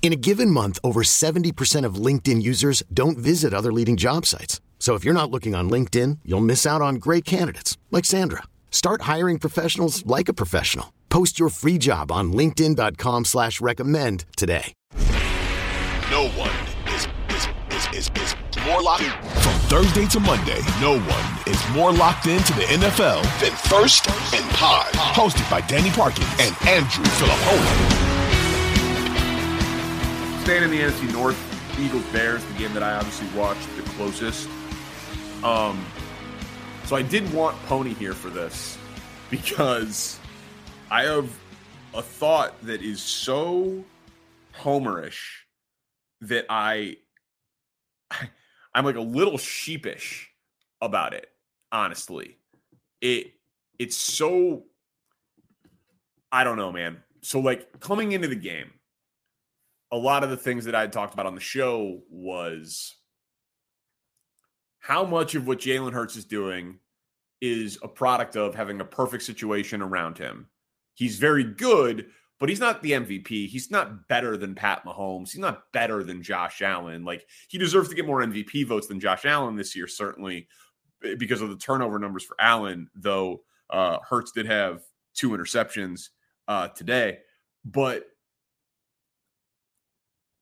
In a given month, over 70% of LinkedIn users don't visit other leading job sites. So if you're not looking on LinkedIn, you'll miss out on great candidates like Sandra. Start hiring professionals like a professional. Post your free job on linkedin.com/recommend today. No one is more locked in. From Thursday to Monday, no one is more locked into the NFL than Thirst and Pod. Hosted by Danny Parking and Andrew Filippone. Staying in the NFC North, Eagles-Bears, the game that I obviously watched the closest. So I did want Pony here for this because I have a thought that is so homerish that I'm like a little sheepish about it, honestly. It's so, I don't know, man. So like coming into the game, a lot of the things that I had talked about on the show was how much of what Jalen Hurts is doing is a product of having a perfect situation around him. He's very good, but he's not the MVP. He's not better than Pat Mahomes. He's not better than Josh Allen. Like, he deserves to get more MVP votes than Josh Allen this year, certainly, because of the turnover numbers for Allen, though Hurts did have 2 interceptions today. But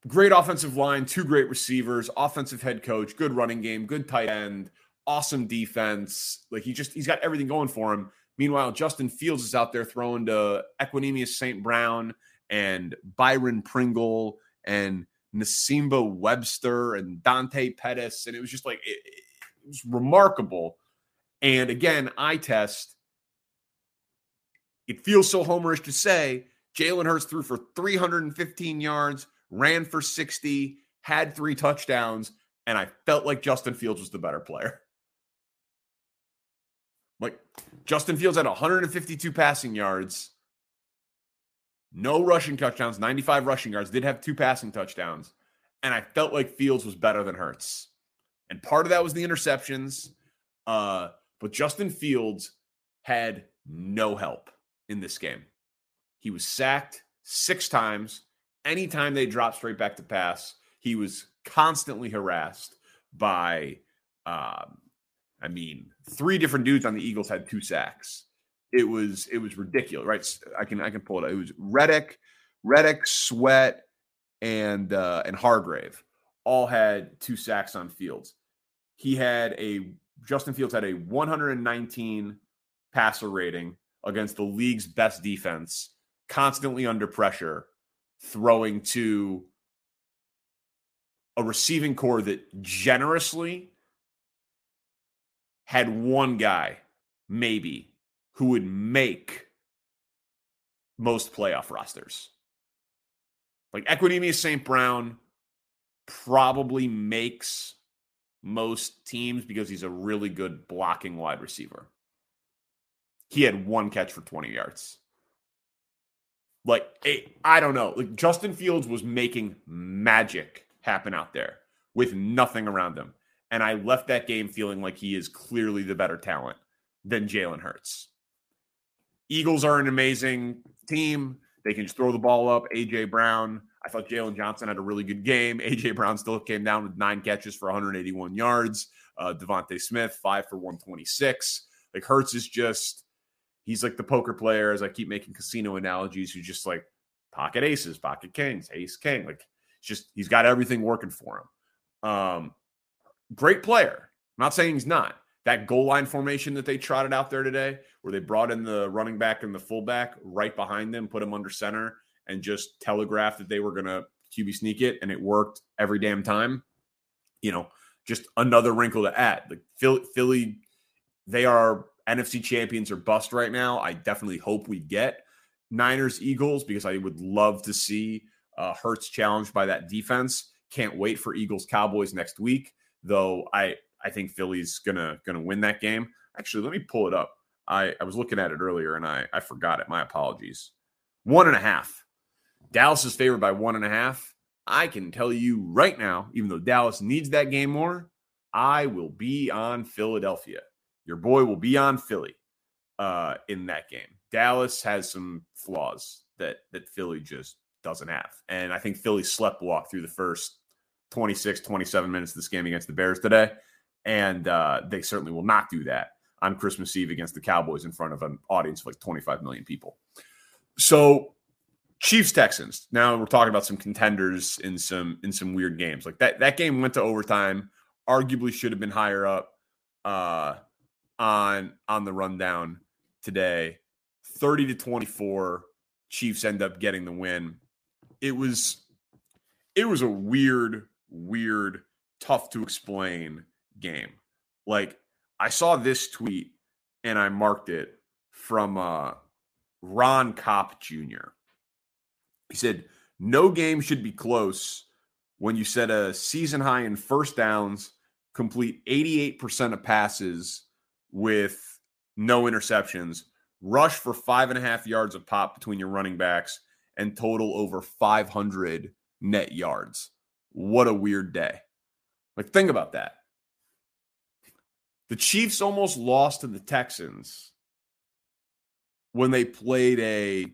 great offensive line, 2 great receivers, offensive head coach, good running game, good tight end, awesome defense. Like, he's got everything going for him. Meanwhile, Justin Fields is out there throwing to Equanimeous St. Brown and Byron Pringle and Nsimba Webster and Dante Pettis. And it was just like, it was remarkable. And again, eye test. It feels so homerish to say Jalen Hurts threw for 315 yards, ran for 60, had 3 touchdowns, and I felt like Justin Fields was the better player. Like, Justin Fields had 152 passing yards, no rushing touchdowns, 95 rushing yards, did have 2 passing touchdowns, and I felt like Fields was better than Hurts. And part of that was the interceptions, but Justin Fields had no help in this game. He was sacked 6 times. Anytime they dropped straight back to pass, he was constantly harassed by, 3 different dudes on the Eagles had 2 sacks. It was ridiculous, right? I can pull it up. It was Reddick, Sweat, and Hargrave all had 2 sacks on Fields. Justin Fields had a 119 passer rating against the league's best defense, constantly under pressure, throwing to a receiving core that generously had 1 guy, maybe, who would make most playoff rosters. Like, Equanimeous St. Brown probably makes most teams because he's a really good blocking wide receiver. He had 1 catch for 20 yards. Like, I don't know. Like, Justin Fields was making magic happen out there with nothing around him. And I left that game feeling like he is clearly the better talent than Jalen Hurts. Eagles are an amazing team. They can just throw the ball up. A.J. Brown. I thought Jalen Johnson had a really good game. A.J. Brown still came down with 9 catches for 181 yards. Devontae Smith, 5 for 126. Like, Hurts is just... he's like the poker player, as I keep making casino analogies, who's just like pocket aces, pocket kings, ace, king. Like, it's just, he's got everything working for him. Great player. I'm not saying he's not. That goal line formation that they trotted out there today, where they brought in the running back and the fullback right behind them, put them under center, and just telegraphed that they were going to QB sneak it, and it worked every damn time. You know, just another wrinkle to add. Like Philly, they are NFC champions or bust right now. I definitely hope we get Niners, Eagles, because I would love to see Hurts challenged by that defense. Can't wait for Eagles, Cowboys next week, though I think Philly's gonna win that game. Actually, let me pull it up. I was looking at it earlier, and I forgot it. My apologies. 1.5. Dallas is favored by 1.5. I can tell you right now, even though Dallas needs that game more, I will be on Philadelphia. Your boy will be on Philly in that game. Dallas has some flaws that Philly just doesn't have. And I think Philly sleptwalked through the first 26, 27 minutes of this game against the Bears today. And they certainly will not do that on Christmas Eve against the Cowboys in front of an audience of like 25 million people. So Chiefs, Texans. Now we're talking about some contenders in some weird games. Like that game went to overtime, arguably should have been higher up on the rundown today. 30-24, Chiefs end up getting the win. It was a weird, tough to explain game. Like I saw this tweet and I marked it from Ron Kopp Jr. He said, "No game should be close when you set a season high in first downs, complete 88% of passes with no interceptions, rush for 5.5 yards of pop between your running backs, and total over 500 net yards." What a weird day. Like, think about that. The Chiefs almost lost to the Texans when they played a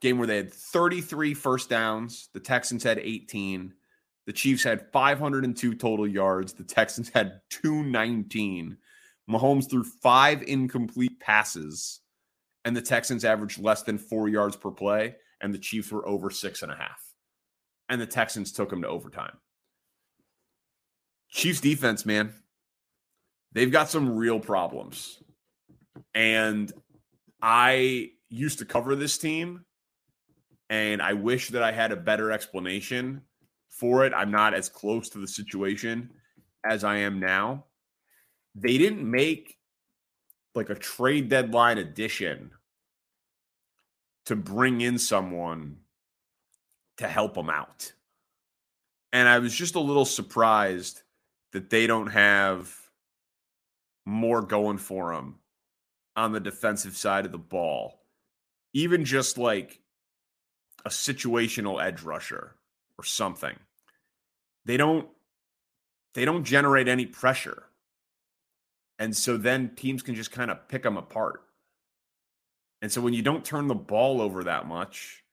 game where they had 33 first downs. The Texans had 18. The Chiefs had 502 total yards. The Texans had 219. Mahomes threw 5 incomplete passes, and the Texans averaged less than 4 yards per play, and the Chiefs were over 6.5. And the Texans took them to overtime. Chiefs defense, man, they've got some real problems. And I used to cover this team, and I wish that I had a better explanation for it. I'm not as close to the situation as I am now. They didn't make like a trade deadline addition to bring in someone to help them out. And I was just a little surprised that they don't have more going for them on the defensive side of the ball. Even just like a situational edge rusher or something. They don't generate any pressure. And so then teams can just kind of pick them apart. And so when you don't turn the ball over that much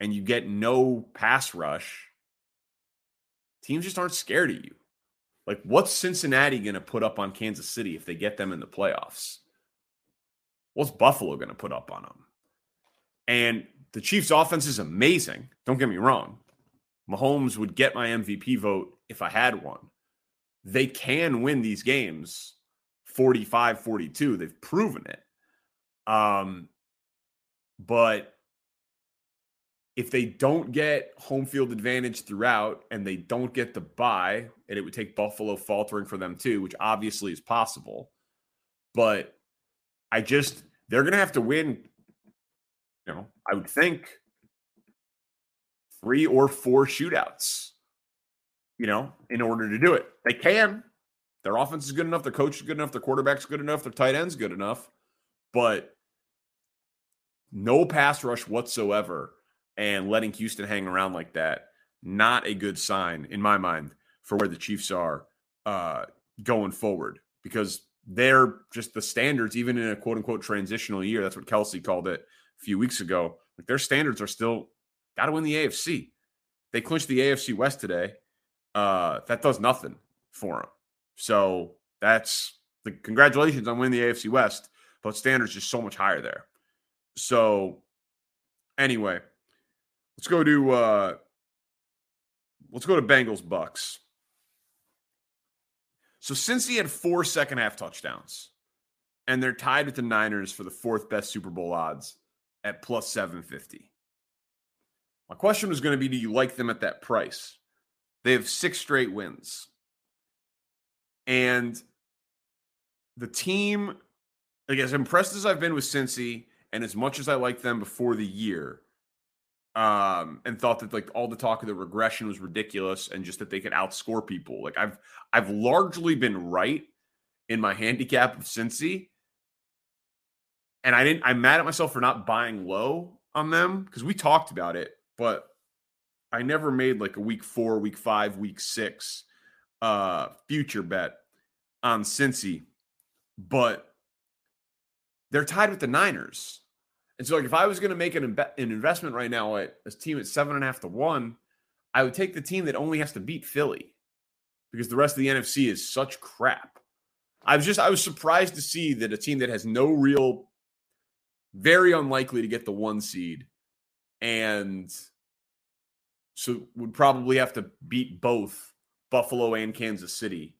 and you get no pass rush, teams just aren't scared of you. Like, what's Cincinnati going to put up on Kansas City if they get them in the playoffs? What's Buffalo going to put up on them? And the Chiefs' offense is amazing. Don't get me wrong. Mahomes would get my MVP vote if I had one. They can win these games 45-42. They've proven it. But if they don't get home field advantage throughout and they don't get the bye, and it would take Buffalo faltering for them too, which obviously is possible, but they're going to have to win, you know, I would think 3 or 4 shootouts, you know, in order to do it. They can. Their offense is good enough. Their coach is good enough. Their quarterback's good enough. Their tight end's good enough. But no pass rush whatsoever and letting Houston hang around like that, not a good sign, in my mind, for where the Chiefs are going forward. Because they're just the standards, even in a quote-unquote transitional year, that's what Kelsey called it a few weeks ago, like their standards are still got to win the AFC. They clinched the AFC West today. That does nothing for them. So that's the congratulations on winning the AFC West, but standards just so much higher there. So anyway, let's go to Bengals Bucks. So since he had 4 second-half touchdowns, and they're tied with the Niners for the 4th best Super Bowl odds at plus 750. My question was going to be, do you like them at that price? They have 6 straight wins. And the team, like, as impressed as I've been with Cincy, and as much as I liked them before the year, and thought that, like, all the talk of the regression was ridiculous and just that they could outscore people. Like, I've largely been right in my handicap of Cincy. And I'm mad at myself for not buying low on them, because we talked about it, but I never made like a week 4, week 5, week 6 future bet on Cincy. But they're tied with the Niners. And so, like, if I was going to make an investment right now at a team at 7.5 to 1, I would take the team that only has to beat Philly, because the rest of the NFC is such crap. I was surprised to see that a team that has no real, very unlikely to get the 1 seed, and so would probably have to beat both Buffalo and Kansas City,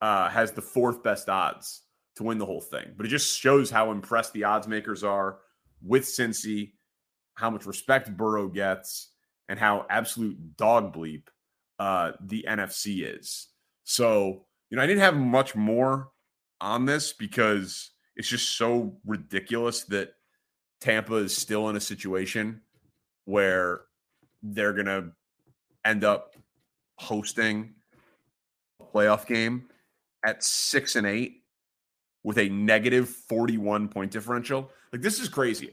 has the 4th best odds to win the whole thing. But it just shows how impressed the odds makers are with Cincy, how much respect Burrow gets, and how absolute dog bleep the NFC is. So, you know, I didn't have much more on this because it's just so ridiculous that Tampa is still in a situation where they're going to end up hosting a playoff game at 6-8 with a negative 41 point differential. Like, this is crazy.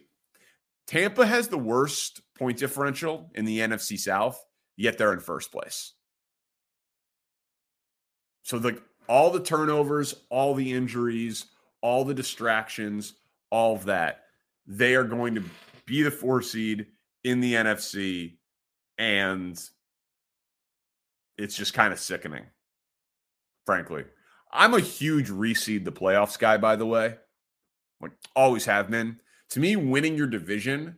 Tampa has the worst point differential in the NFC South, yet they're in first place. So, like, all the turnovers, all the injuries, all the distractions, all of that, they are going to be the 4 seed in the NFC, and it's just kind of sickening, frankly. I'm a huge reseed the playoffs guy, by the way. Like, always have been. To me, winning your division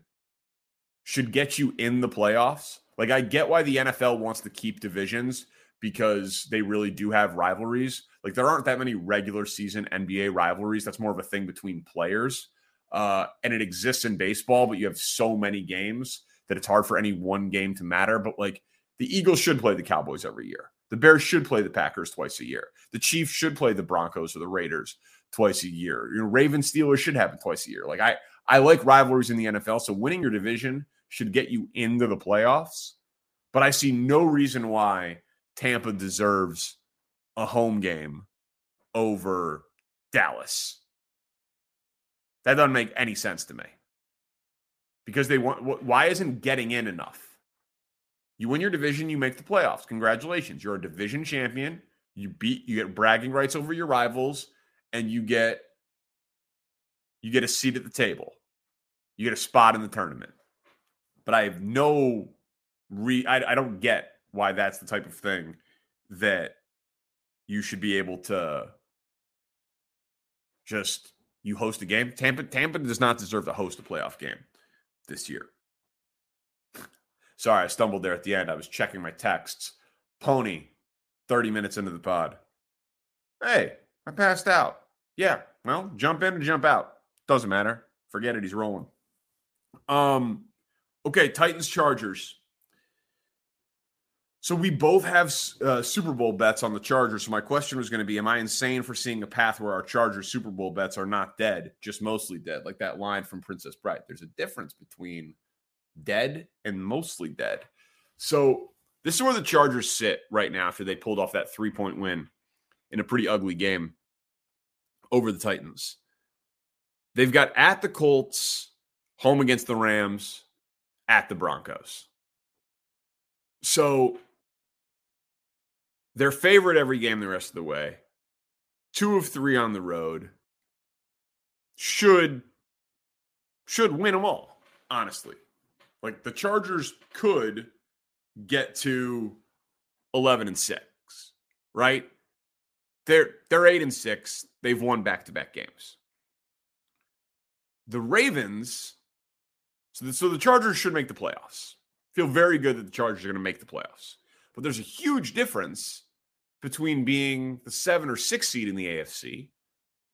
should get you in the playoffs. Like, I get why the NFL wants to keep divisions, because they really do have rivalries. Like, there aren't that many regular season NBA rivalries. That's more of a thing between players. And it exists in baseball, but you have so many games that it's hard for any one game to matter. But, like, the Eagles should play the Cowboys every year. The Bears should play the Packers twice a year. The Chiefs should play the Broncos or the Raiders twice a year. You know, Ravens Steelers should happen twice a year. Like, I like rivalries in the NFL, so winning your division should get you into the playoffs. But I see no reason why Tampa deserves a home game over Dallas. That doesn't make any sense to me. Because they want, why isn't getting in enough? You win your division, you make the playoffs. Congratulations. You're a division champion. You get bragging rights over your rivals, and you get a seat at the table. You get a spot in the tournament. But I have I don't get why that's the type of thing that you should be able to just, you host a game. Tampa does not deserve to host a playoff game this year. Sorry, I stumbled there at the end. I was checking my texts. Pony, 30 minutes into the pod. Hey, I passed out. Yeah, well, jump in or jump out. Doesn't matter. Forget it, he's rolling. Okay, Titans, Chargers. So we both have Super Bowl bets on the Chargers. So my question was going to be, am I insane for seeing a path where our Chargers Super Bowl bets are not dead, just mostly dead? Like that line from Princess Bride. There's a difference between dead and mostly dead. So this is where the Chargers sit right now after they pulled off that 3-point win in a pretty ugly game over the Titans. They've got at the Colts, home against the Rams, at the Broncos. So they're favored every game the rest of the way. 2 of 3 on the road. Should win them all, honestly. Like, the Chargers could get to 11-6, right? They're 8-6. They've won back-to-back games. The Ravens, so the Chargers should make the playoffs. Feel very good that the Chargers are going to make the playoffs. But there's a huge difference between being the 7 or 6 seed in the AFC,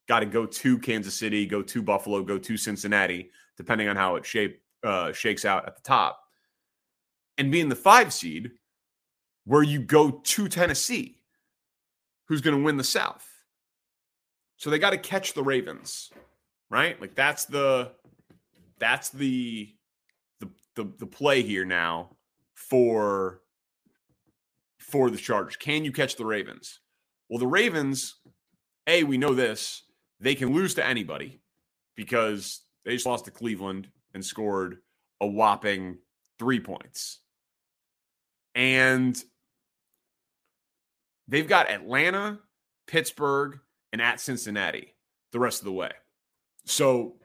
got to go to Kansas City, go to Buffalo, go to Cincinnati, depending on how it shakes out at the top, and being the 5 seed where you go to Tennessee, who's going to win the South. So they got to catch the Ravens, right? Like that's the play here now for the Chargers. Can you catch the Ravens? Well, the Ravens, A, we know this, they can lose to anybody because they just lost to Cleveland and scored a whopping 3 points. And they've got Atlanta, Pittsburgh, and at Cincinnati the rest of the way. So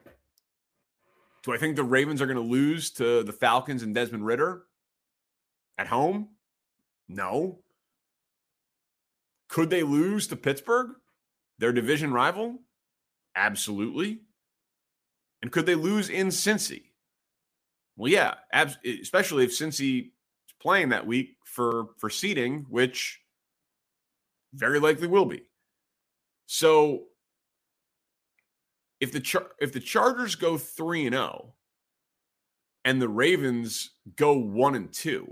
do I think the Ravens are going to lose to the Falcons and Desmond Ritter at home? No. Could they lose to Pittsburgh, their division rival? Absolutely. And could they lose in Cincy? Well, yeah, especially if Cincy is playing that week for seeding, which very likely will be. So if the Chargers go 3-0 and the Ravens go 1-2,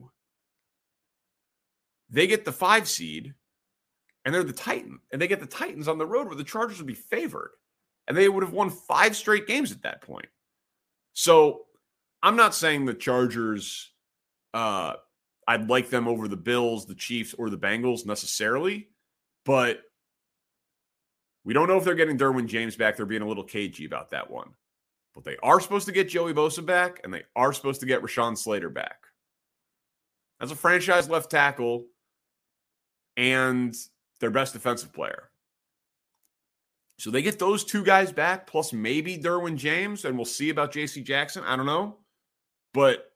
they get the 5 seed and they're the Titans, and they get the Titans on the road where the Chargers would be favored, and they would have won 5 straight games at that point. So I'm not saying the Chargers, I'd like them over the Bills, the Chiefs, or the Bengals necessarily, but we don't know if they're getting Derwin James back. They're being a little cagey about that one. But they are supposed to get Joey Bosa back, and they are supposed to get Rashawn Slater back. That's a franchise left tackle and their best defensive player. So they get those 2 guys back, plus maybe Derwin James, and we'll see about J.C. Jackson. I don't know. But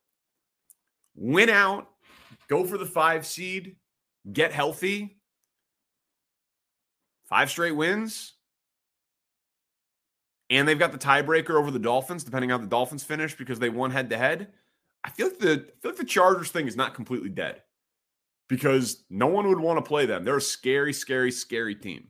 win out, go for the 5 seed, get healthy. 5 straight wins. And they've got the tiebreaker over the Dolphins, depending on how the Dolphins finish, because they won head-to-head. I feel like the Chargers thing is not completely dead, because no one would want to play them. They're a scary, scary, scary team.